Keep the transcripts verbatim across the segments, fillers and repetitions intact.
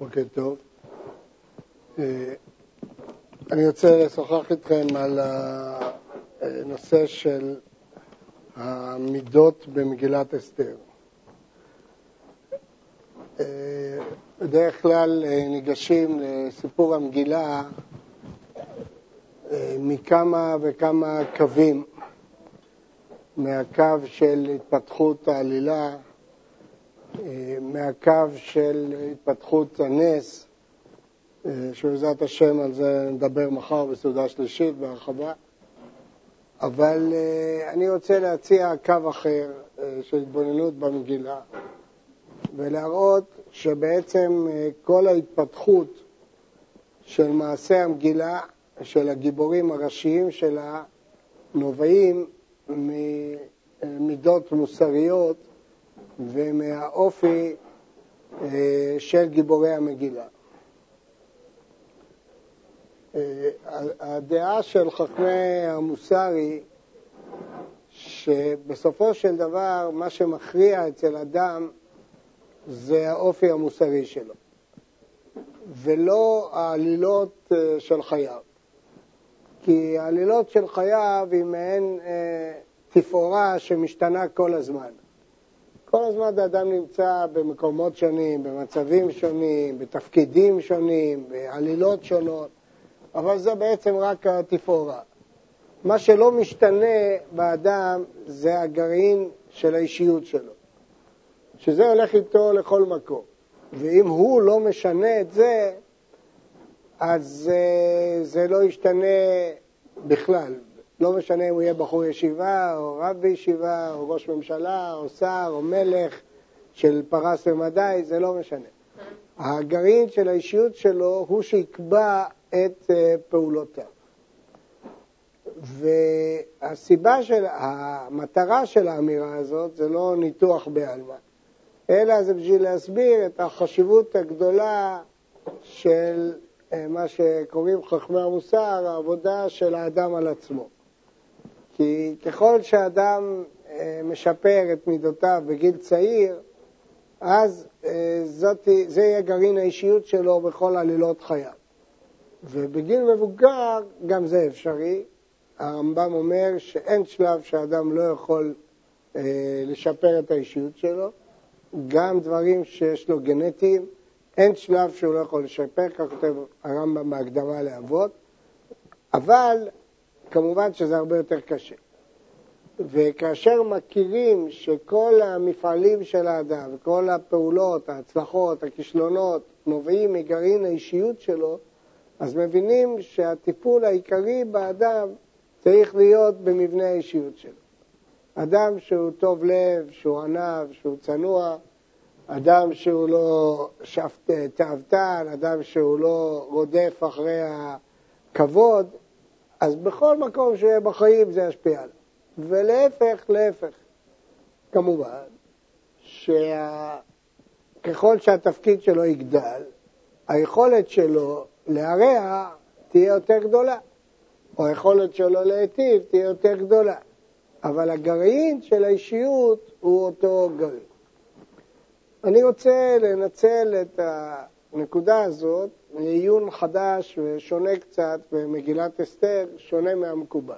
בוקר טוב. אני רוצה לשוחח איתכם על הנושא של המידות במגילת אסתר. בדרך כלל ניגשים לסיפור המגילה מכמה וכמה קווים, מהקו של התפתחות העלילה, מהקו של התפתחות הנס, שבעזרת השם על זה נדבר מחר בסעודה שלישית בהרחבה, אבל אני רוצה להציע קו אחר של התבוננות במגילה ולהראות שבעצם כל ההתפתחות של מעשה המגילה, של הגיבורים הראשיים שלה, נובעים ממידות מוסריות ומהאופי של גיבורי המגילה. הדעה של חכמי המוסר היא שבסופו של דבר מה שמכריע אצל אדם זה האופי המוסרי שלו ולא העלילות של חייו, כי העלילות של חייו היא מעין תפאורה שמשתנה כל הזמן. כל הזמן האדם נמצא במקומות שונים, במצבים שונים, בתפקידים שונים, בעלילות שונות, אבל זה בעצם רק התפאורה. מה שלא משתנה באדם זה הגרעין של האישיות שלו, שזה הולך איתו לכל מקום. ואם הוא לא משנה את זה, אז זה לא ישתנה בכלל. לא משנה אם הוא יהיה בחור ישיבה, או רב בישיבה, או ראש ממשלה, או שר, או מלך של פרס ומדי, זה לא משנה. הגרעין של האישיות שלו הוא שיקבע את פעולותיו. והסיבה של, המטרה של האמירה הזאת זה לא ניתוח בעלמא, אלא זה בשביל להסביר את החשיבות הגדולה של מה שקוראים חכמי המוסר, העבודה של האדם על עצמו. כי ככל שאדם משפר את מידותיו בגיל צעיר, אז זאת, זה יהיה גרעין האישיות שלו בכל עלילות חייו. ובגיל מבוגר גם זה אפשרי. הרמב"ם אומר שאין שלב שאדם לא יכול אה, לשפר את האישיות שלו, גם דברים שיש לו גנטיים, אין שלב שהוא לא יכול לשפר, כך כותב הרמב"ם בהקדמה לאבות, אבל כמובן שזה הרבה יותר קשה. וכאשר מכירים שכל המפעלים של האדם, כל הפעולות, ההצלחות, הכישלונות, נובעים מגרעין האישיות שלו, אז מבינים שהטיפול העיקרי באדם צריך להיות במבנה האישיות שלו. אדם שהוא טוב לב, שהוא ענב, שהוא צנוע, אדם שהוא לא תאוותן, אדם שהוא לא רודף אחרי הכבוד, אז בכל מקום שיהיה בחיים זה ישפיע עליו. ולהפך, להפך. כמובן, שככל שהתפקיד שלו יגדל, היכולת שלו להרע תהיה יותר גדולה, או היכולת שלו להטיב תהיה יותר גדולה, אבל הגרעין של האישיות הוא אותו גרעין. אני רוצה לנצל את הנקודה הזאת לעיון חדש ושונה קצת במגילת אסתר, שונה מהמקובל.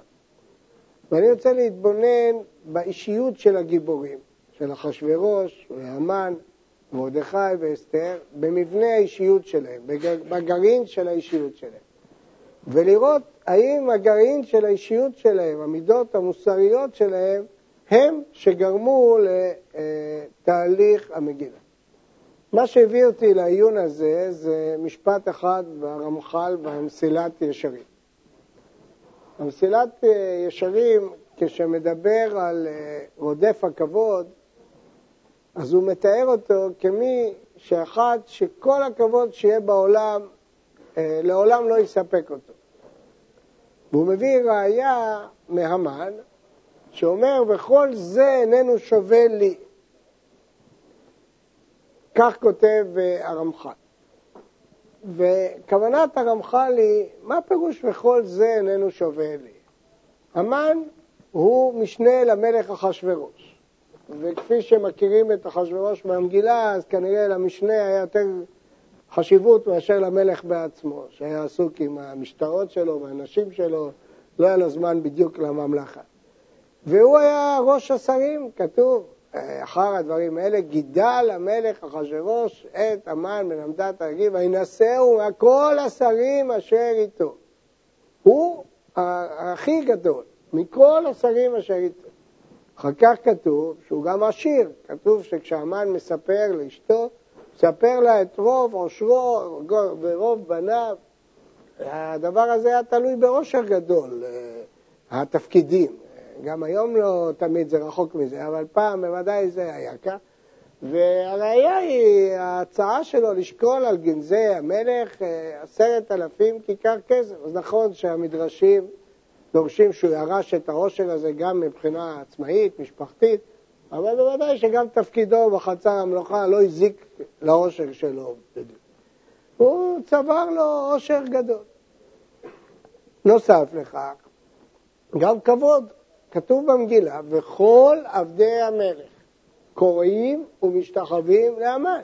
ואני רוצה להתבונן באישיות של הגיבורים, של אחשוורוש והמן, מרדכי ואסתר, במבנה האישיות שלהם, בגרעין של האישיות שלהם. ולראות האם הגרעין של האישיות שלהם, המידות המוסריות שלהם, הם שגרמו לתהליך המגילה. מה שהביא אותי לעיון הזה זה משפט אחד ברמח"ל במסילת ישרים. במסילת ישרים, כשמדבר על רודף הכבוד, אז הוא מתאר אותו כמי שאחד שכל הכבוד שיהיה בעולם, לעולם לא יספק אותו. והוא מביא ראיה מהמן, שאומר, וכל זה איננו שווה לי. כך כותב הרמח"ל. וכוונת הרמח"ל היא, מה פירוש וכל זה איננו שווה לי? המן הוא משנה למלך אחשוורוש. וכפי שמכירים את אחשוורוש מהמגילה, אז כנראה למשנה היה יותר חשיבות מאשר למלך בעצמו, שהיה עסוק עם המשתאות שלו והנשים שלו, לא היה לו זמן בדיוק לממלכה. והוא היה ראש השרים, כתוב, אחר הדברים האלה, גידל המלך אחשוורוש את המן מלמדת הגיב, וינשאו מכל השרים אשר איתו. הוא הכי גדול, מכל השרים אשר איתו. אחר כך כתוב שהוא גם עשיר, כתוב שכשהמן מספר לאשתו, מספר לה את רוב עושרו ורוב בניו, הדבר הזה היה תלוי בראש הגדול, התפקידים. גם היום לא תמיד זה רחוק מזה, אבל פעם בוודאי זה היה כך. והראיה היא ההצעה שלו לשקול על גנזי המלך עשרת אלפים כיכר כסף. אז נכון שהמדרשים דורשים שהוא ירש את העושר הזה גם מבחינה עצמאית, משפחתית, אבל בוודאי שגם תפקידו בחצר המלוכה לא הזיק לעושר שלו. הוא צבר לו עושר גדול. נוסף לכך, גם כבוד. כתוב במגילה, וכל עבדי המלך קוראים ומשתחווים לאמן.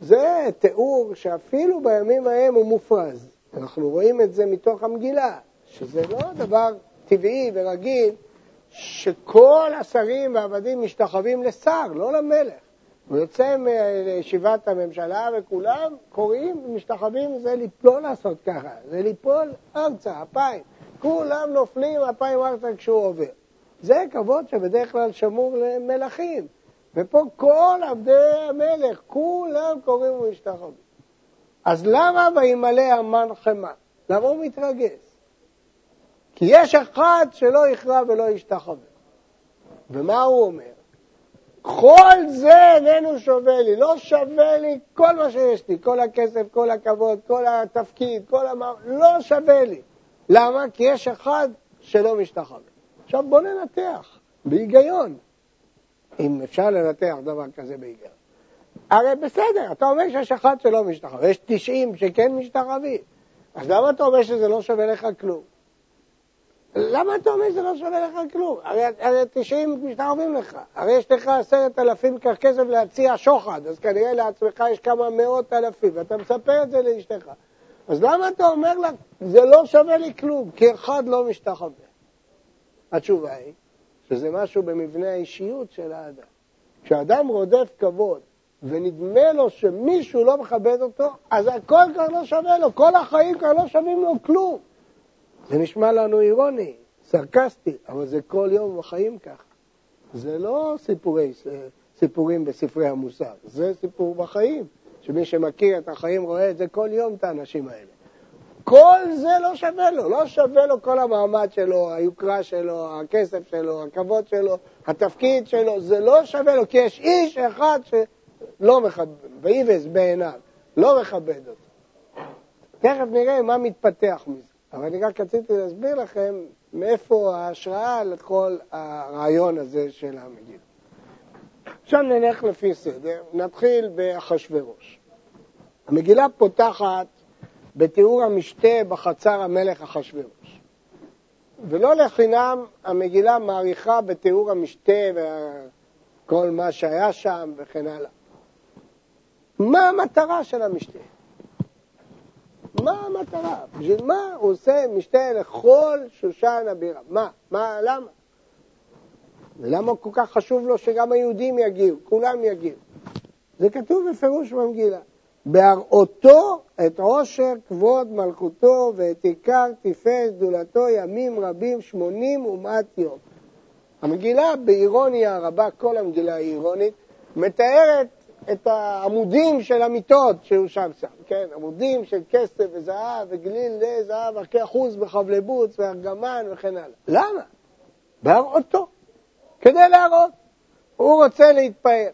זה תיאור שאפילו בימים ההם הוא מופרז. אנחנו רואים את זה מתוך המגילה, שזה לא דבר טבעי ורגיל, שכל השרים והעבדים משתחווים לשר, לא למלך. הוא יוצא מישיבת הממשלה וכולם קוראים ומשתחווים, זה לא לעשות ככה, זה ליפול ארצה, אפיים. כולם נופלים אפיים ארצה כשהוא עובר. זה כבוד שבדרך כלל שמור למלכים. ופה כל עבדי המלך, כולם קוראים ומשתחווים. אז למה וימלא המן חמה? למה הוא מתרגש? כי יש אחד שלא יכרע ולא ישתחווה. ומה הוא אומר? כל זה איננו שווה לי, לא שווה לי כל מה שיש לי, כל הכסף, כל הכבוד, כל התפקיד, כל המ... לא שווה לי. למה? כי יש אחד שלא משתחווה. עכשיו בוא ננתח, בהיגיון. אם אפשר לנתח דבר כזה בהיגיון. הרי בסדר, אתה אומר שיש אחד שלא משתחווה, יש תשעים שכן משתחווים. אז למה אתה אומר שזה לא שווה לך כלום? למה אתה אומר שזה לא שווה לך כלום? הרי, הרי תשעים משתחווים לך. הרי יש לך עשרת אלפים כסף להציע שוחד, אז כנראה לעצמך יש כמה מאות אלפים, ואתה מספר את זה לאשתך. אז למה אתה אומר לה, זה לא שווה לי כלום, כי אחד לא משתחווה? התשובה היא, שזה משהו במבנה האישיות של האדם. כשאדם רודף כבוד, ונדמה לו שמישהו לא מכבד אותו, אז הכל כבר לא שווה לו, כל החיים כבר לא שווים לו כלום. זה נשמע לנו אירוני, סרקסטי, אבל זה כל יום בחיים ככה. זה לא סיפורי, סיפורים בספרי המוסר, זה סיפור בחיים. שמי שמכיר את החיים רואה את זה כל יום את האנשים האלה. כל זה לא שווה לו, לא שווה לו כל המעמד שלו, היוקרה שלו, הכסף שלו, הכבוד שלו, התפקיד שלו, זה לא שווה לו, כי יש איש אחד שלא מכבד, ואיבס בעיניו, לא מכבד אותו. תכף נראה מה מתפתח מזה. אבל אני רק רציתי להסביר לכם מאיפה ההשראה לכל הרעיון הזה של המגילה. עכשיו נלך לפי סדר, נתחיל באחשוורוש. המגילה פותחת בתיאור המשתה בחצר המלך אחשוורוש. ולא לחינם המגילה מעריכה בתיאור המשתה וכל מה שהיה שם וכן הלאה. מה המטרה של המשתה? מה המטרה? בשביל מה הוא עושה משתה לכל שושן הבירה? מה? מה? למה? ולמה כל כך חשוב לו שגם היהודים יגיעו, כולם יגיעו? זה כתוב בפירוש במגילה. בהראותו את עושר כבוד מלכותו ואת עיקר תפארת גדולתו ימים רבים שמונים ומעט יום. המגילה באירוניה רבה, כל המגילה היא אירונית, מתארת את העמודים של המיטות שהוא שם שם, כן? עמודים של כסף וזהב וגליל לזהב, אחוז בחבלי בוץ והרגמן וכן הלאה. למה? בהראותו. כדי להראות, הוא רוצה להתפאר.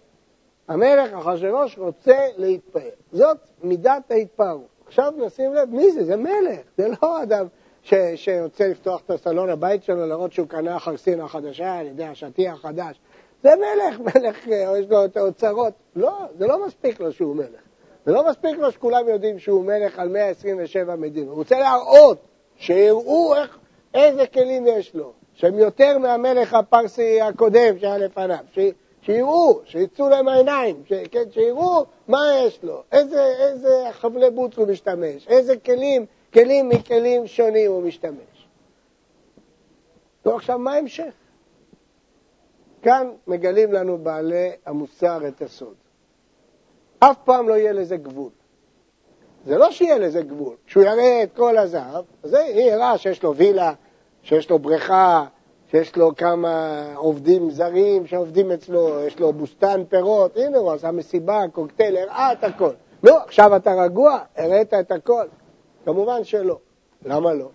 המלך אחשוורוש רוצה להתפאר. זאת מידת ההתפארות. עכשיו נשים לב, מי זה? זה מלך. זה לא אדם ש... שרוצה לפתוח את הסלון הבית שלו, לראות שהוא קנה חרסינה חדשה, על ידי השטיח חדש. זה מלך, מלך, יש לו את האוצרות. לא, זה לא מספיק לו שהוא מלך. זה לא מספיק לו שכולם יודעים שהוא מלך על מאה עשרים ושבע מדינות. הוא רוצה להראות, שיראו איך, איזה כלים יש לו. שהם יותר מהמלך הפרסי הקודם שהיה לפניו, שיראו, שיצאו להם העיניים, ש... כן, שיראו מה יש לו, איזה, איזה חבלי בוץ הוא משתמש, איזה כלים, כלים מכלים שונים הוא משתמש. לא, עכשיו מה המשך? כאן מגלים לנו בעלי המוסר את הסוד. אף פעם לא יהיה לזה גבול. זה לא שיהיה לזה גבול. כשהוא יראה את כל הזהב, אז היא הראה שיש לו וילה, שיש לו בריכה, שיש לו כמה עובדים זרים שעובדים אצלו, יש לו בוסטן פירות, הנה הוא עשה מסיבה, קוקטייל, הראה את הכל. לא, עכשיו אתה רגוע, הראת את הכל. כמובן שלא. למה לא?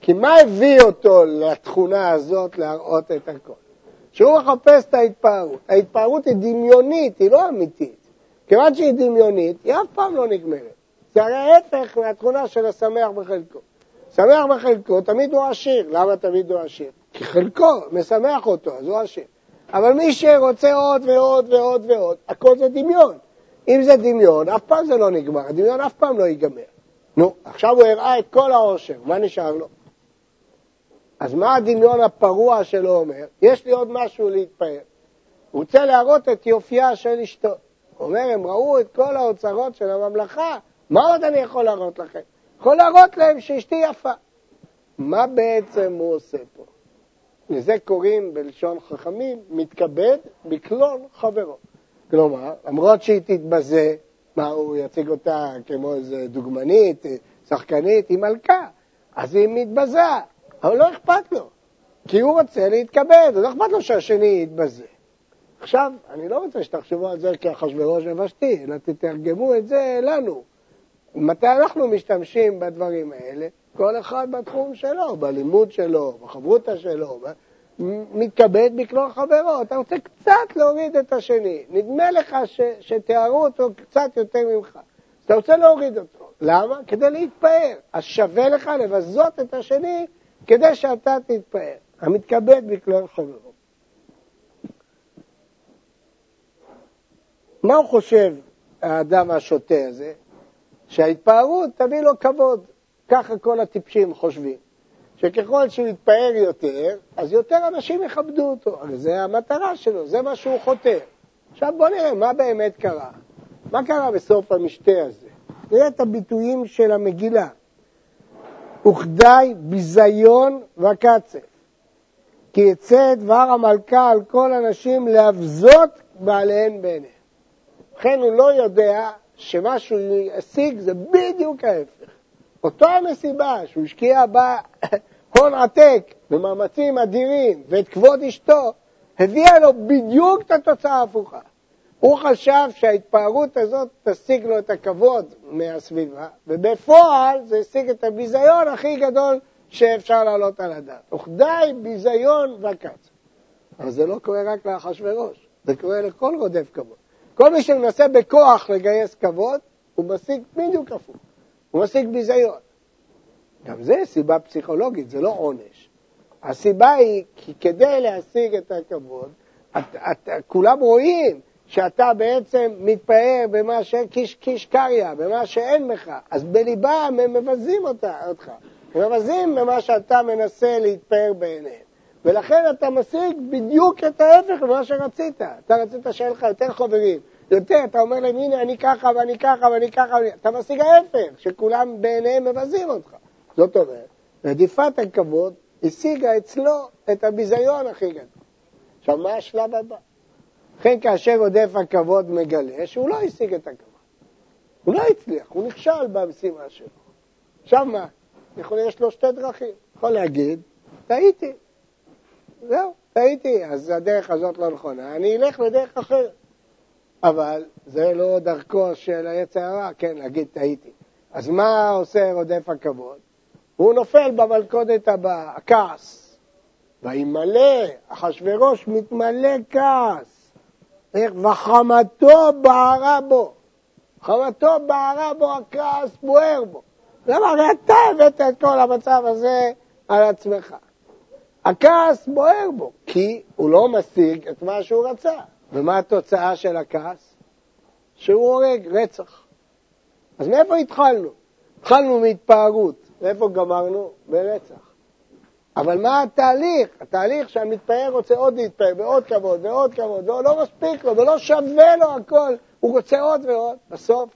כי מה הביא אותו לתכונה הזאת להראות את הכל? שהוא מחפש את ההתפארות. ההתפארות היא דמיונית, היא לא אמיתית. כיוון שהיא דמיונית, היא אף פעם לא נגמרת. זה הרי ההפך מהתכונה של השמח בחלקו. שמח בחלקו תמיד הוא עשיר. למה תמיד הוא עשיר? כי חלקו משמח אותו, אז הוא עשיר. אבל מי שרוצה עוד ועוד ועוד ועוד, הכל זה דמיון. אם זה דמיון, אף פעם זה לא נגמר. הדמיון אף פעם לא ייגמר. נו, עכשיו הוא הראה את כל העושר. מה נשאר לו? אז מה הדמיון הפרוע שלו אומר? יש לי עוד משהו להתפאר. הוא רוצה להראות את יופייה של אשתו. הוא אומר, הם ראו את כל האוצרות של הממלכה. מה עוד אני יכול להראות לכם? יכול להראות להם שאשתי יפה. מה בעצם הוא עושה פה? לזה קוראים בלשון חכמים, מתכבד בקלון חברו. כלומר, למרות שהיא תתבזה, מה הוא יציג אותה כמו איזה דוגמנית, שחקנית, היא מלכה. אז היא מתבזה. אבל לא אכפת לו, כי הוא רוצה להתכבד, אז לא אכפת לו שהשני יתבזה. עכשיו, אני לא רוצה שתחשבו על זה כאחשוורוש ושתי, אלא תתרגמו את זה לנו. מתי אנחנו משתמשים בדברים האלה? כל אחד בתחום שלו, בלימוד שלו, בחברותה שלו, מתכבד בקלון חברו. אתה רוצה קצת להוריד את השני, נדמה לך ש... שתיארו אותו קצת יותר ממך. אז אתה רוצה להוריד אותו. למה? כדי להתפאר. אז שווה לך לבזות את השני, כדי שאתה תתפאר. המתכבד בקלון חברו. מה הוא חושב האדם השוטה הזה? שההתפארות תביא לו כבוד. ככה כל הטיפשים חושבים. שככל שהוא יתפאר יותר, אז יותר אנשים יכבדו אותו. אבל זה המטרה שלו, זה מה שהוא חותר. עכשיו בוא נראה מה באמת קרה. מה קרה בסוף המשתה הזה? נראה את הביטויים של המגילה. וכדי בזיון וקצף, כי יצא דבר המלכה על כל הנשים להבזות בעליהן בעיניהם. לכן הוא לא יודע שמה שהוא ישיג זה בדיוק ההפך. אותו המסיבה שהוא השקיע בה הון עתק ומאמצים אדירים ואת כבוד אשתו, הביאה לו בדיוק את התוצאה ההפוכה. הוא חשב שההתפארות הזאת תשיג לו את הכבוד מהסביבה, ובפועל זה השיג את הביזיון הכי גדול שאפשר לעלות על הדעת. וכדי ביזיון וקצף. אבל זה לא קורה רק לאחשוורוש, זה קורה לכל רודף כבוד. כל מי שמנסה בכוח לגייס כבוד, הוא משיג בדיוק הפוך. הוא משיג ביזיון. גם זה סיבה פסיכולוגית, זה לא עונש. הסיבה היא כי כדי להשיג את הכבוד, את, את, כולם רואים שאתה בעצם מתפאר במה שקשקריה, במה שאין לך. אז בליבם הם מבזים אותה, אותך. הם מבזים במה שאתה מנסה להתפאר בעיניהם. ולכן אתה משיג בדיוק את ההפך למה שרצית. אתה רצית שאין לך יותר חברים. יותר, אתה אומר להם, הנה אני ככה ואני ככה ואני ככה. אתה משיג ההפך, שכולם בעיניהם מבזים אותך. זאת אומרת, רדיפת הכבוד השיגה אצלו את הביזיון הכי גדול. עכשיו, מה השלב הבא? לכן כאשר רודף הכבוד מגלה שהוא לא השיג את הכבוד. הוא לא הצליח, הוא נכשל במשימה שלו. עכשיו מה? יש לו שתי דרכים. יכול להגיד, טעיתי. זהו, טעיתי, אז הדרך הזאת לא נכונה. אני אלך לדרך אחרת. אבל זה לא דרכו של היצר הרע, כן, להגיד טעיתי. אז מה עושה רודף הכבוד? הוא נופל במלכודת הבאה, הכעס. והימלא, אחשוורוש מתמלא כעס. וחמתו בערה בו, חמתו בערה בו, הכעס בוער בו. למה? הרי אתה הבאת את כל המצב הזה על עצמך. הכעס בוער בו, כי הוא לא משיג את מה שהוא רצה. ומה התוצאה של הכעס? שהוא הורג, רצח. אז מאיפה התחלנו? התחלנו מהתפארות. מאיפה גמרנו? ברצח. אבל מה התהליך? התהליך שהמתפאר רוצה עוד להתפאר, ועוד כבוד, ועוד כבוד, ולא מספיק לו, ולא שווה לו הכל, הוא רוצה עוד ועוד. בסוף,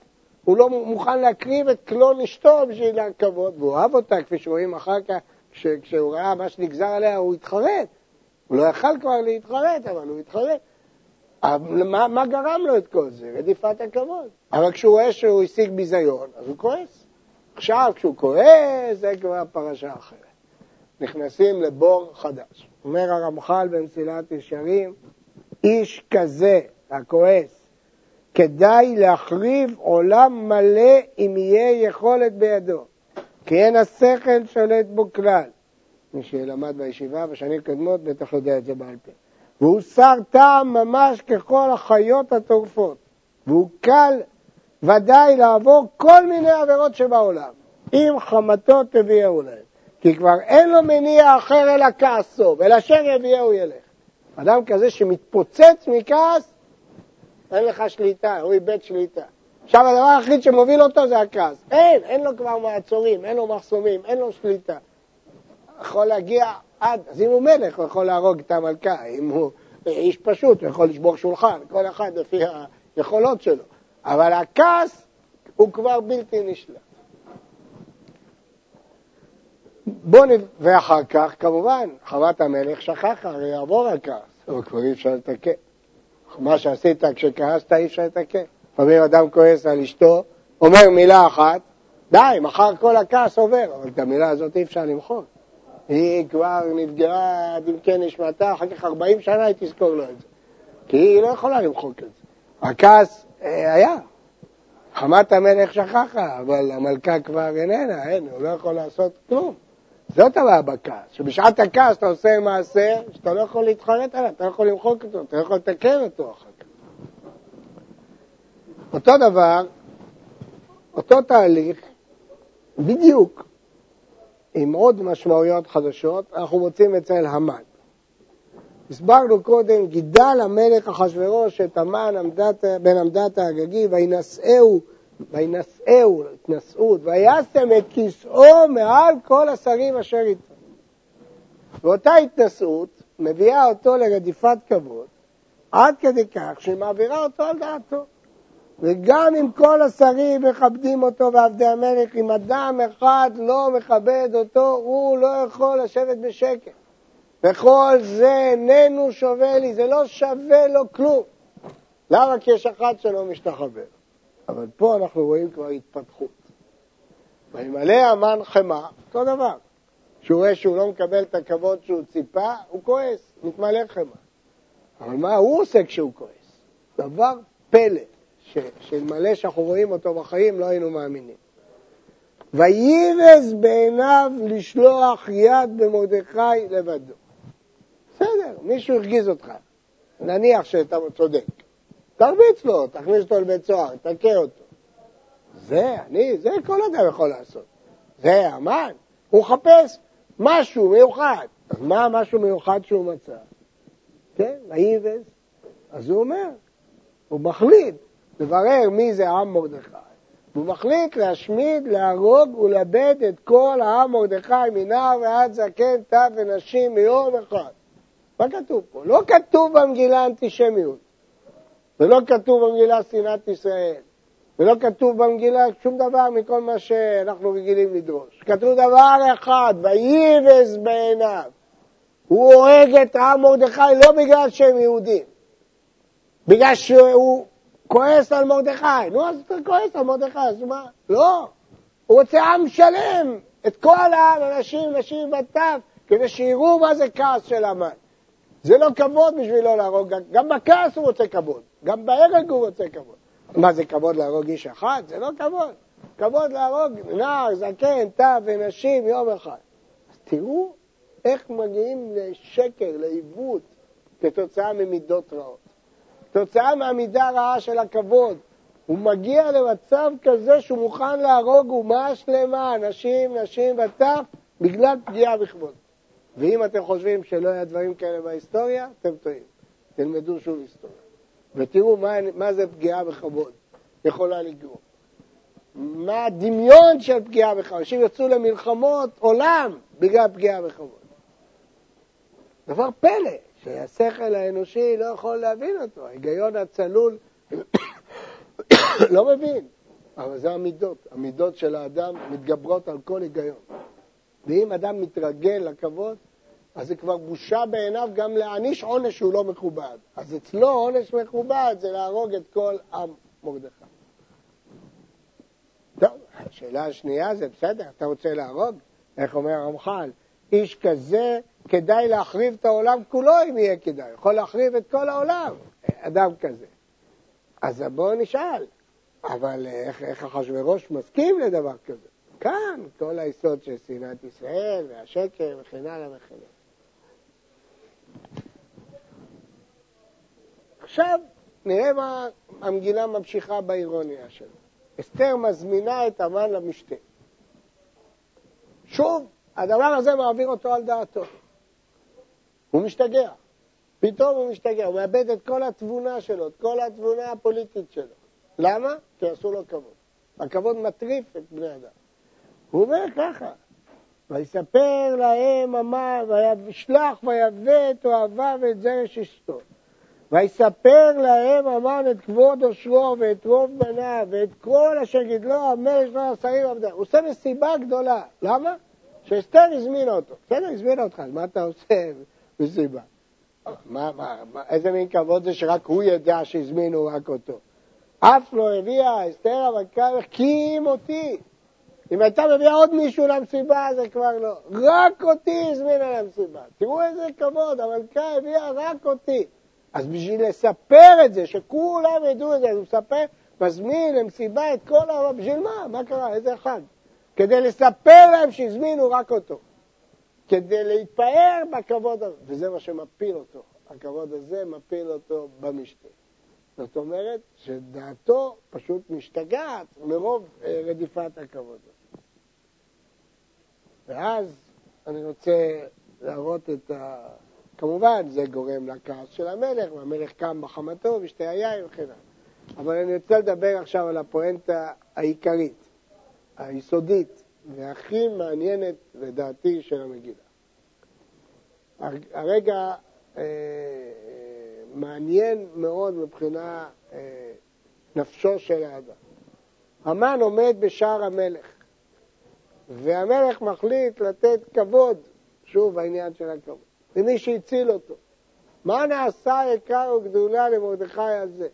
הוא לא מוכן להקריב את כלון אשתו בשביל הכבוד, והוא אוהב אותה, כפי שרואים אחר כך, כש, כשהוא ראה מה שנגזר עליה, הוא התחרט. הוא לא יכל כבר להתחרט, אבל הוא התחרט. אבל מה, מה גרם לו את כל זה? רדיפת הכבוד. אבל כשהוא רואה שהוא השיג ביזיון, אז הוא כועס. עכשיו, כשהוא כועס, זה כבר פרשה אחרת. נכנסים לבור חדש. אומר הרמח"ל במסילת ישרים, איש כזה, הכועס, כדאי להחריב עולם מלא אם יהיה יכולת בידו, כי אין השכל שולט בו כלל. מי שלמד בישיבה בשנים קדמות בטח יודע את זה בעל פה. והוא שר טעם ממש ככל החיות הטורפות, והוא קל ודאי לעבור כל מיני עבירות שבעולם, אם חמתו תביאו להם. כי כבר אין לו מניע אחר אלא כעסו, ולאשר יביאו ילך. אדם כזה שמתפוצץ מכעס, אין לך שליטה, הוא איבד שליטה. עכשיו הדבר היחיד שמוביל אותו זה הכעס. אין, אין לו כבר מעצורים, אין לו מחסומים, אין לו שליטה. יכול להגיע עד, אז אם הוא מלך, הוא יכול להרוג את המלכה, אם הוא איש פשוט, הוא יכול לשבור שולחן, כל אחד לפי היכולות שלו. אבל הכעס הוא כבר בלתי נשלט. בוא נ... ואחר כך, כמובן, חוות המלך שכח, הרי יעבור הכעס, אבל כבר אי אפשר לתקן. מה שעשית כשכעסת אי אפשר לתקן. לפעמים אדם כועס על אשתו, אומר מילה אחת, די, מחר כל הכעס עובר, אבל את המילה הזאת אי אפשר למחוק. היא כבר נפגרה עד אם כן נשמתה, אחר כך ארבעים שנה היא תזכור לו את זה. כי היא לא יכולה למחוק את זה. הכעס אה, היה. חמת המלך שכחה, אבל המלכה כבר איננה, אין, הוא לא יכול לעשות כלום. זאת הבאה בכעס, שבשעת הכעס אתה עושה מעשה שאתה לא יכול להתחרט עליו, אתה לא יכול למחוק אותו, אתה לא יכול לתקן אותו אחר כך. אותו דבר, אותו תהליך, בדיוק, עם עוד משמעויות חדשות, אנחנו מוצאים אצל המן. הסברנו קודם, גידל המלך אחשוורוש את המן בן המדת האגגי, וינשאהו, וינשאהו, התנשאות, וישם את כיסאו מעל כל השרים אשר איתו. ואותה התנשאות מביאה אותו לרדיפת כבוד, עד כדי כך שמעבירה אותו על דעתו. וגם אם כל השרים מכבדים אותו ועבדי המלך, אם אדם אחד לא מכבד אותו, הוא לא יכול לשבת בשקט. וכל זה איננו שווה לי, זה לא שווה לו כלום. למה? כי יש אחד שלא משתחבר. אבל פה אנחנו רואים כבר התפתחות. ואלמלא המן חמה, אותו דבר. כשהוא רואה שהוא לא מקבל את הכבוד שהוא ציפה, הוא כועס, מתמלא חמה. אבל מה הוא עושה כשהוא כועס? דבר פלא, שאלמלא שאנחנו רואים אותו בחיים לא היינו מאמינים. וירס בעיניו לשלוח יד במרדכי לבדו. בסדר, מישהו הרגיז אותך. נניח שאתה צודק. תרביץ לו, תכניס אותו לבית סוהר, תכה אותו. זה, אני, זה כל אדם יכול לעשות. זה, המן. הוא חפש משהו מיוחד. אז מה משהו מיוחד שהוא מצא? כן, היבס. אז הוא אומר, הוא מחליט לברר מי זה העם מרדכי. הוא מחליט להשמיד, להרוג ולאבד את כל העם מרדכי מנער ועד זקן, טף ונשים מיום אחד. מה כתוב פה? לא כתוב במגילה אנטישמיות, ולא כתוב במגילה שנאת ישראל, ולא כתוב במגילה שום דבר מכל מה שאנחנו רגילים לדרוש. כתוב דבר אחד, ויבז בעיניו. הוא הורג את העם מרדכי לא בגלל שהם יהודים, בגלל שהוא כועס על מרדכי. נו, אז אתה כועס על מרדכי, אז מה? לא. הוא רוצה עם שלם, את כל העם, אנשים, נשים וטף, כדי שיראו מה זה כעס של המן. זה לא כבוד בשבילו להרוג, גם בכעס הוא רוצה כבוד, גם בהרג הוא רוצה כבוד. מה זה כבוד להרוג איש אחד? זה לא כבוד. כבוד להרוג נער, זקן, טף ונשים יום אחד. אז תראו איך מגיעים לשקר, לעיוות, כתוצאה ממידות רעות. תוצאה מהמידה הרעה של הכבוד, הוא מגיע למצב כזה שהוא מוכן להרוג אומה שלמה, אנשים, נשים וטף, בגלל פגיעה בכבוד. ואם אתם חושבים שלא היה דברים כאלה בהיסטוריה, אתם טועים. תלמדו שוב היסטוריה. ותראו מה, מה זה פגיעה בכבוד, יכולה לגרום. מה הדמיון של פגיעה בכבוד? אנשים יצאו למלחמות עולם בגלל פגיעה בכבוד. דבר פלא, שהשכל האנושי לא יכול להבין אותו, ההיגיון הצלול לא מבין, אבל זה המידות, המידות של האדם מתגברות על כל היגיון. ואם אדם מתרגל לכבוד, אז זה כבר בושה בעיניו גם להעניש עונש שהוא לא מכובד. אז אצלו עונש מכובד זה להרוג את כל עם מרדכי. טוב, השאלה השנייה זה בסדר, אתה רוצה להרוג? איך אומר הרמח"ל? איש כזה כדאי להחריב את העולם כולו אם יהיה כדאי. יכול להחריב את כל העולם, אדם כזה. אז בואו נשאל, אבל איך, איך אחשוורוש מסכים לדבר כזה? כאן כל היסוד של שנאת ישראל והשקר וכן הלאה וכן הלאה. עכשיו נראה מה המגילה ממשיכה באירוניה שלו. אסתר מזמינה את המן למשתה. שוב, הדבר הזה מעביר אותו על דעתו. הוא משתגע. פתאום הוא משתגע, הוא מאבד את כל התבונה שלו, את כל התבונה הפוליטית שלו. למה? כי עשו לו כבוד. הכבוד מטריף את בני אדם. הוא אומר ככה, ויספר להם המן, וישלח ויבא את אוהבה ואת זרש אשתו. ויספר להם המן את כבוד עושרו ואת רוב בניו ואת כל אשר גדלו המלך והשרים עבדיו. הוא עושה מסיבה גדולה. למה? שאסתר הזמינה אותו. אסתר הזמינה אותך, אז מה אתה עושה מסיבה? מה, מה, מה, איזה מין כבוד זה שרק הוא ידע שהזמינו רק אותו. אף לא הביאה אסתר המלכה כי אם אותי. אם הייתה מביאה עוד מישהו למסיבה, זה כבר לא. רק אותי הזמינה למסיבה. תראו איזה כבוד, המלכה הביאה רק אותי. אז בשביל לספר את זה, שכולם ידעו את זה, אז הוא מספר, מזמין למסיבה את כל העולם. בשביל מה? מה קרה? איזה אחד? כדי לספר להם שהזמינו רק אותו. כדי להתפאר בכבוד הזה. וזה מה שמפיל אותו. הכבוד הזה מפיל אותו במשתה. זאת אומרת שדעתו פשוט משתגעת מרוב רדיפת הכבוד הזה. ואז אני רוצה להראות את ה... כמובן זה גורם לכעס של המלך, והמלך קם בחמתו ושתי היין וכן הלאה. אבל אני רוצה לדבר עכשיו על הפואנטה העיקרית, היסודית, והכי מעניינת לדעתי של המגילה. הרגע אה, מעניין מאוד מבחינה אה, נפשו של האדם. המן עומד בשער המלך, והמלך מחליט לתת כבוד, שוב העניין של הכבוד. למי שהציל אותו. מה נעשה יקר וגדולה למרדכי הזה?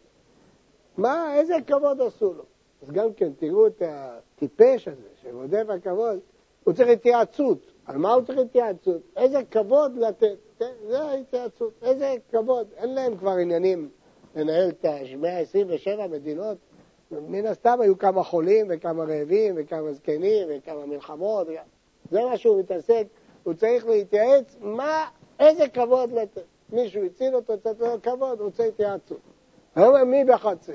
מה, איזה כבוד עשו לו? אז גם כן, תראו את הטיפש הזה, שמודף הכבוד, הוא צריך התייעצות. על מה הוא צריך התייעצות? איזה כבוד לתת? זה ההתייעצות, איזה כבוד. אין להם כבר עניינים לנהל את מאה עשרים ושבע מדינות. מן הסתם היו כמה חולים וכמה רעבים וכמה זקנים וכמה מלחמות. זה מה שהוא מתעסק. הוא צריך להתייעץ מה... איזה כבוד לתת? מישהו הציל אותו, צריך לו כבוד, הוא רוצה התייעצות. הוא אומר, מי בחצר?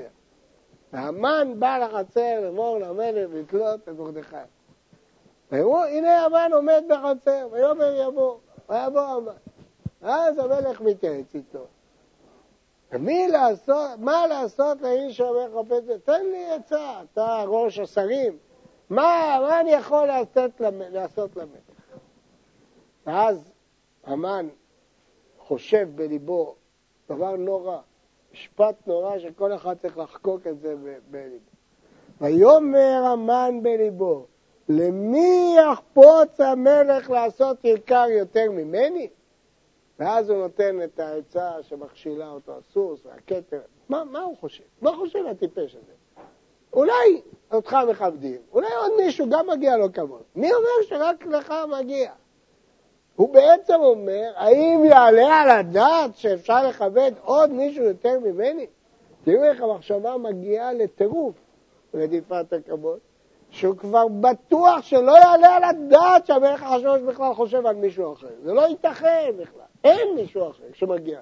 והמן בא לחצר למור למלך לתלות את מרדכי. והוא, הנה המן עומד בחצר, ויאמר יבוא, ויבוא המן. אז המלך מתייעץ איתו. מי לעשות, מה לעשות לאיש שאומר חפץ? תן לי עצה, אתה ראש השרים. מה, מה אני יכול לעשות למלך? ואז, המן חושב בליבו דבר נורא, משפט נורא שכל אחד צריך לחקוק את זה בליבו. ויאמר המן בליבו, למי יחפוץ המלך לעשות יקר יותר ממני? ואז הוא נותן את העצה שמכשילה אותו הסוס והכתר. מה, מה הוא חושב? מה חושב הטיפש הזה? אולי אותך מכבדים, אולי עוד מישהו גם מגיע לו כבוד. מי אומר שרק לך מגיע? הוא בעצם אומר, האם יעלה על הדעת שאפשר לכבד עוד מישהו יותר ממני? תראו איך המחשבה מגיעה לטירוף רדיפת הכבוד, שהוא כבר בטוח שלא יעלה על הדעת שהמלך אחשוורוש בכלל חושב על מישהו אחר. זה לא ייתכן בכלל, אין מישהו אחר שמגיע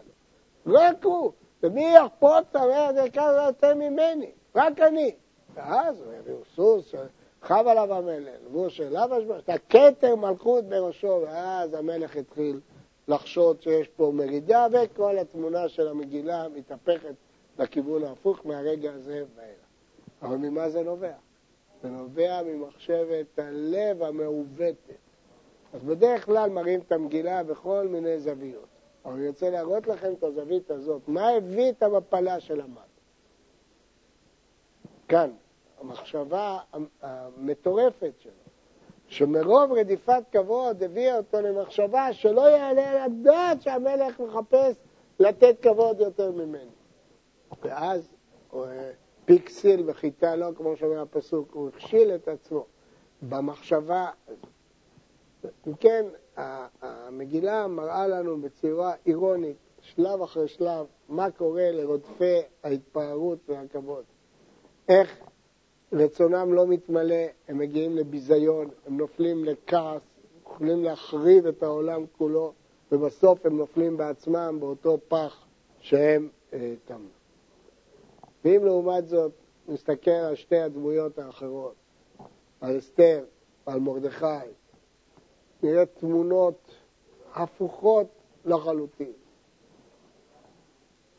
לו. רק הוא, ומי יחפוץ המלך זה כזה יותר ממני, רק אני. ואז הוא יביאו סוס, חב עליו המלך, והוא שאליו השמש, את הכתר מלכות בראשו, ואז המלך התחיל לחשוד שיש פה מרידה, וכל התמונה של המגילה מתהפכת לכיוון ההפוך מהרגע הזה ואילך. אבל ממה זה נובע? זה נובע ממחשבת הלב המעוותת. אז בדרך כלל מראים את המגילה בכל מיני זוויות. אבל אני רוצה להראות לכם את הזווית הזאת. מה הביא את המפלה של המן? כאן, המחשבה המטורפת שלו, שמרוב רדיפת כבוד הביאה אותו למחשבה שלא יעלה על הדעת שהמלך מחפש לתת כבוד יותר ממנו. ואז פיקסיל וחיטה לא, כמו שאומר הפסוק, הוא הכשיל את עצמו במחשבה. וכן, המגילה מראה לנו בצורה אירונית, שלב אחרי שלב, מה קורה לרודפי ההתפארות והכבוד. איך רצונם לא מתמלא, הם מגיעים לביזיון, הם נופלים לכעס, יכולים להחריב את העולם כולו, ובסוף הם נופלים בעצמם באותו פח שהם אה, טמנו. ואם לעומת זאת נסתכל על שתי הדמויות האחרות, על אסתר ועל מרדכי, נראה תמונות הפוכות לחלוטין.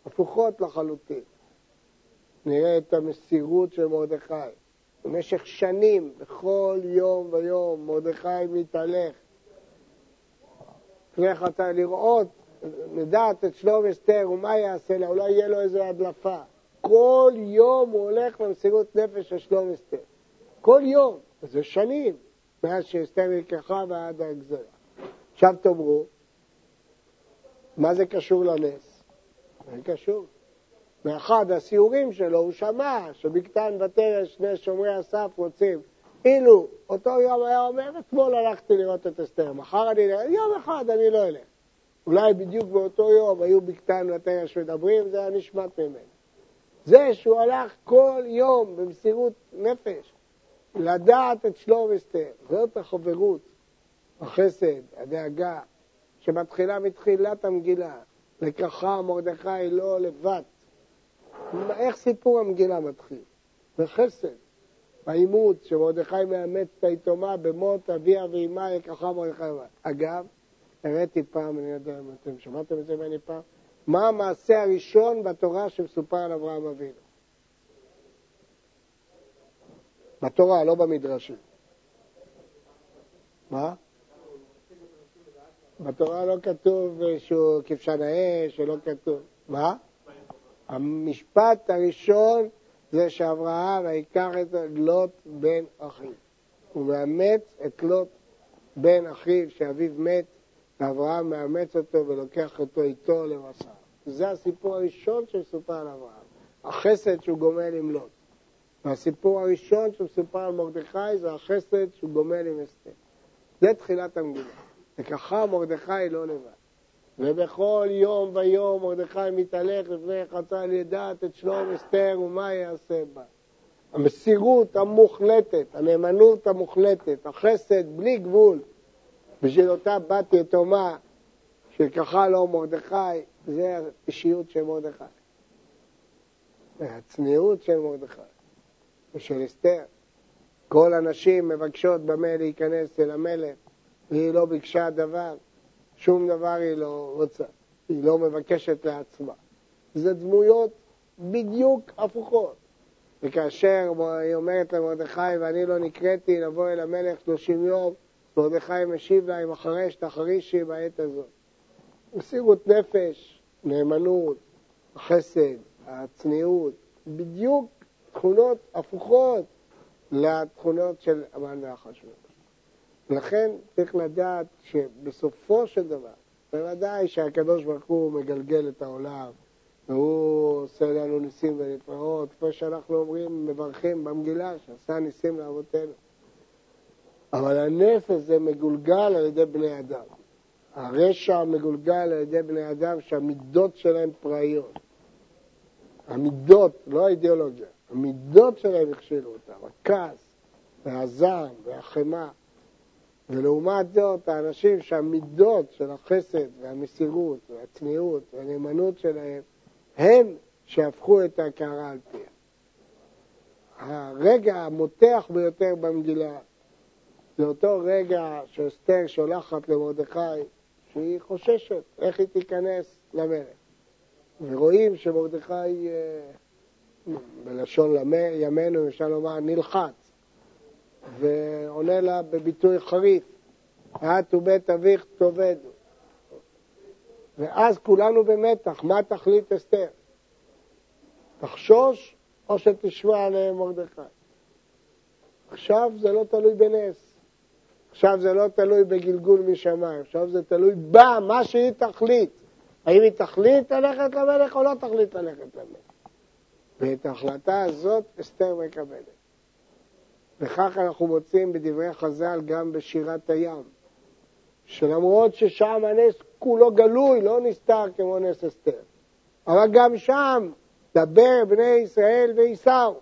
הפוכות לחלוטין. נראה את המסירות של מרדכי. במשך שנים, בכל יום ויום, מרדכי מתהלך. צריך אתה לראות, לדעת את שלום אסתר ומה יעשה לה, אולי יהיה לו איזו הדלפה. כל יום הוא הולך למסירות נפש של שלום אסתר. כל יום, זה שנים, מאז שאסתר לקחה ועד הגזרה. עכשיו תאמרו, מה זה קשור לנס? זה קשור. מאחד הסיורים שלו הוא שמע שבגתן ותרש שני שומרי הסף רוצים. אילו אותו יום היה אומר, אתמול הלכתי לראות את אסתר, מחר אני נראה, יום אחד אני לא אלך. אולי בדיוק באותו יום היו בגתן ותרש מדברים, זה היה נשמט ממנו. זה שהוא הלך כל יום במסירות נפש, לדעת את שלום אסתר, זאת החברות, החסד, הדאגה, שמתחילה מתחילת המגילה, לקחה מרדכי לא לבד. איך סיפור המגילה מתחיל? בחסד, באימות, שמרדכי מאמץ את היתומה במות אביה ואימה לקחה מרדכי. אגב, הראיתי פעם, אני יודע אם אתם שמעתם את זה ממני פעם, מה המעשה הראשון בתורה שמסופר על אברהם אבינו? בתורה, לא במדרשים. מה? בתורה לא כתוב שהוא כבשן האש, לא כתוב. מה? המשפט הראשון זה שאברהם ייקח את לוט בן אחיו. הוא מאמץ את לוט בן אחיו שאביו מת, ואברהם מאמץ אותו ולוקח אותו איתו למסע. זה הסיפור הראשון שמסופר על אברהם. החסד שהוא גומל עם לוט. והסיפור הראשון שמסופר על מרדכי זה החסד שהוא גומל עם אסתר. זה תחילת המגילה. וככה מרדכי לא לבד. ובכל יום ויום מרדכי מתהלך לפני חצה לדעת את שלום אסתר ומה יעשה בה. המסירות המוחלטת, הנאמנות המוחלטת, החסד בלי גבול, בשביל אותה בת יתומה שככה לא מרדכי, זה האישיות של מרדכי. והצניעות של מרדכי ושל אסתר. כל הנשים מבקשות במה להיכנס אל המלך, והיא לא ביקשה דבר. שום דבר היא לא רוצה, היא לא מבקשת לעצמה. זה דמויות בדיוק הפוכות. וכאשר היא אומרת למרדכי, ואני לא נקראתי לבוא אל המלך שלושים יום, מרדכי משיב לה, אם אחרש תחרישי בעת הזאת. מסירות נפש, נאמנות, החסד, הצניעות, בדיוק תכונות הפוכות לתכונות של המן והאחשוורוש. לכן צריך לדעת שבסופו של דבר, בוודאי שהקדוש ברוך הוא מגלגל את העולם, והוא עושה לנו ניסים ונפלאות, כמו שאנחנו אומרים, מברכים במגילה שעשה ניסים לאבותינו. אבל הנפש זה מגולגל על ידי בני אדם. הרשע מגולגל על ידי בני אדם שהמידות שלהם פראיות. המידות, לא האידיאולוגיה, המידות שלהם הכשילו אותם, הכעס, והזעם, והחמה. ולעומת זאת, האנשים שהמידות של החסד והמסירות והצניעות והנאמנות שלהם, הם שהפכו את הקערה על פיה. הרגע המותח ביותר במגילה, זה אותו רגע שאסתר שולחת למרדכי, שהיא חוששת איך היא תיכנס למלך. ורואים שמרדכי, בלשון ימינו, אפשר לומר, נלחץ. ועונה לה בביטוי חריף, את ובית אביך תאבדו. ואז כולנו במתח, מה תחליט אסתר? תחשוש או שתשמע עליהם מרדכי? עכשיו זה לא תלוי בנס, עכשיו זה לא תלוי בגלגול משמיים, עכשיו זה תלוי בה, מה שהיא תחליט. האם היא תחליט ללכת למלך או לא תחליט ללכת למלך? ואת ההחלטה הזאת אסתר מקבלת. וכך אנחנו מוצאים בדברי חז"ל גם בשירת הים, שלמרות ששם הנס כולו גלוי, לא נסתר כמו נס אסתר. אבל גם שם, דבר בני ישראל ויסעו.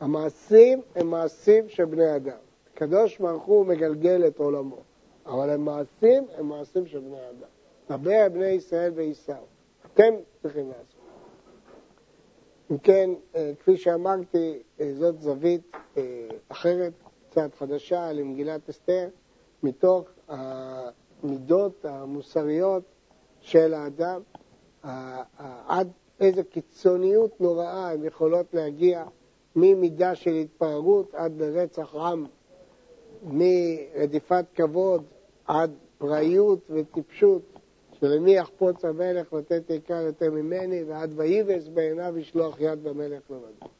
המעשים הם מעשים של בני אדם. הקדוש ברוך הוא מגלגל את עולמו, אבל המעשים הם מעשים של בני אדם. דבר בני ישראל ויסעו. אתם צריכים לעשות. אם כן, כפי שאמרתי, זאת זווית אחרת, קצת חדשה למגילת אסתר, מתוך המידות המוסריות של האדם, עד איזו קיצוניות נוראה הן יכולות להגיע, ממידה של התפארות עד לרצח עם, מרדיפת כבוד עד פראיות וטיפשות, שלמי יחפוץ המלך לתת עיקר יותר ממני, ועד ויבס בעיניו ישלוח יד במלך לבדו.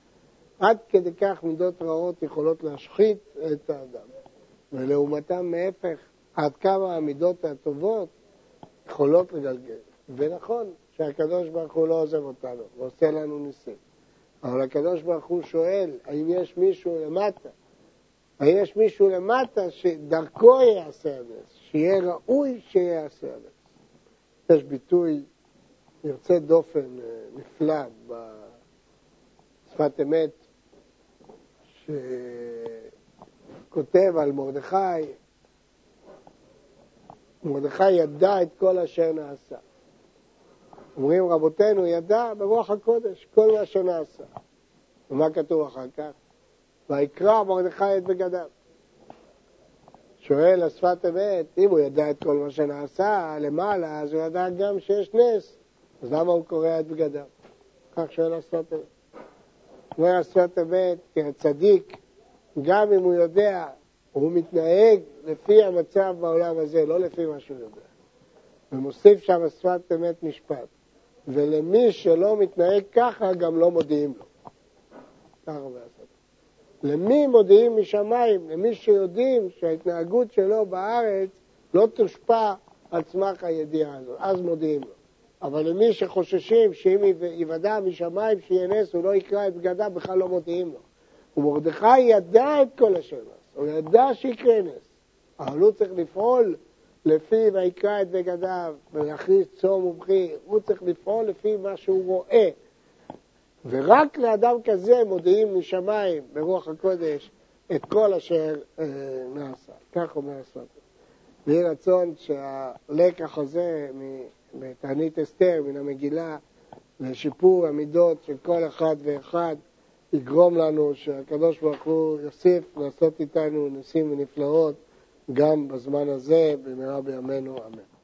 עד כדי כך מידות רעות יכולות להשחית את האדם, ולעומתם מהפך, עד כמה המידות הטובות יכולות לגלגל. ונכון שהקדוש ברוך הוא לא עוזב אותנו, הוא עושה לנו ניסים. אבל הקדוש ברוך הוא שואל, האם יש מישהו למטה? האם יש מישהו למטה שדרכו יעשה הנס, שיהיה ראוי שיעשה הנס? יש ביטוי יוצא דופן נפלא בשפת אמת, שכותב על מרדכי, מרדכי ידע את כל אשר נעשה. אומרים רבותינו, ידע ברוח הקודש כל מה שנעשה. ומה כתוב אחר כך? ויקרא מרדכי את בגדיו. שואל השפת אמת, אם הוא ידע את כל מה שנעשה למעלה, אז הוא ידע גם שיש נס, אז למה הוא קורא את בגדיו? כך שואל השפת אמת. אומר השפת אמת, כי הצדיק, גם אם הוא יודע, הוא מתנהג לפי המצב בעולם הזה, לא לפי מה שהוא יודע. ומוסיף שם השפת אמת משפט. ולמי שלא מתנהג ככה, גם לא מודיעים לו. ככה בעצם. למי מודיעים משמיים? למי שיודעים שההתנהגות שלו בארץ לא תושפע על סמך הידיעה הזאת. אז מודיעים לו. אבל למי שחוששים שאם יוודע משמיים שיהיה נס, הוא לא יקרא את בגדיו, בכלל לא מודיעים לו. ומרדכי ידע את כל השם. הוא ידע שיקרה נס. אבל הוא צריך לפעול לפי ויקרא את בגדיו ולהכריז צום ובכי. הוא צריך לפעול לפי מה שהוא רואה. ורק לאדם כזה מודיעים משמיים ברוח הקודש את כל אשר אה, נעשה. כך אומר השפת. ויהי רצון שהלקח הזה מתענית אסתר מן המגילה לשיפור המידות של כל אחד ואחד יגרום לנו שהקדוש ברוך הוא יוסיף לעשות איתנו ניסים ונפלאות גם בזמן הזה במהרה בימינו אמן.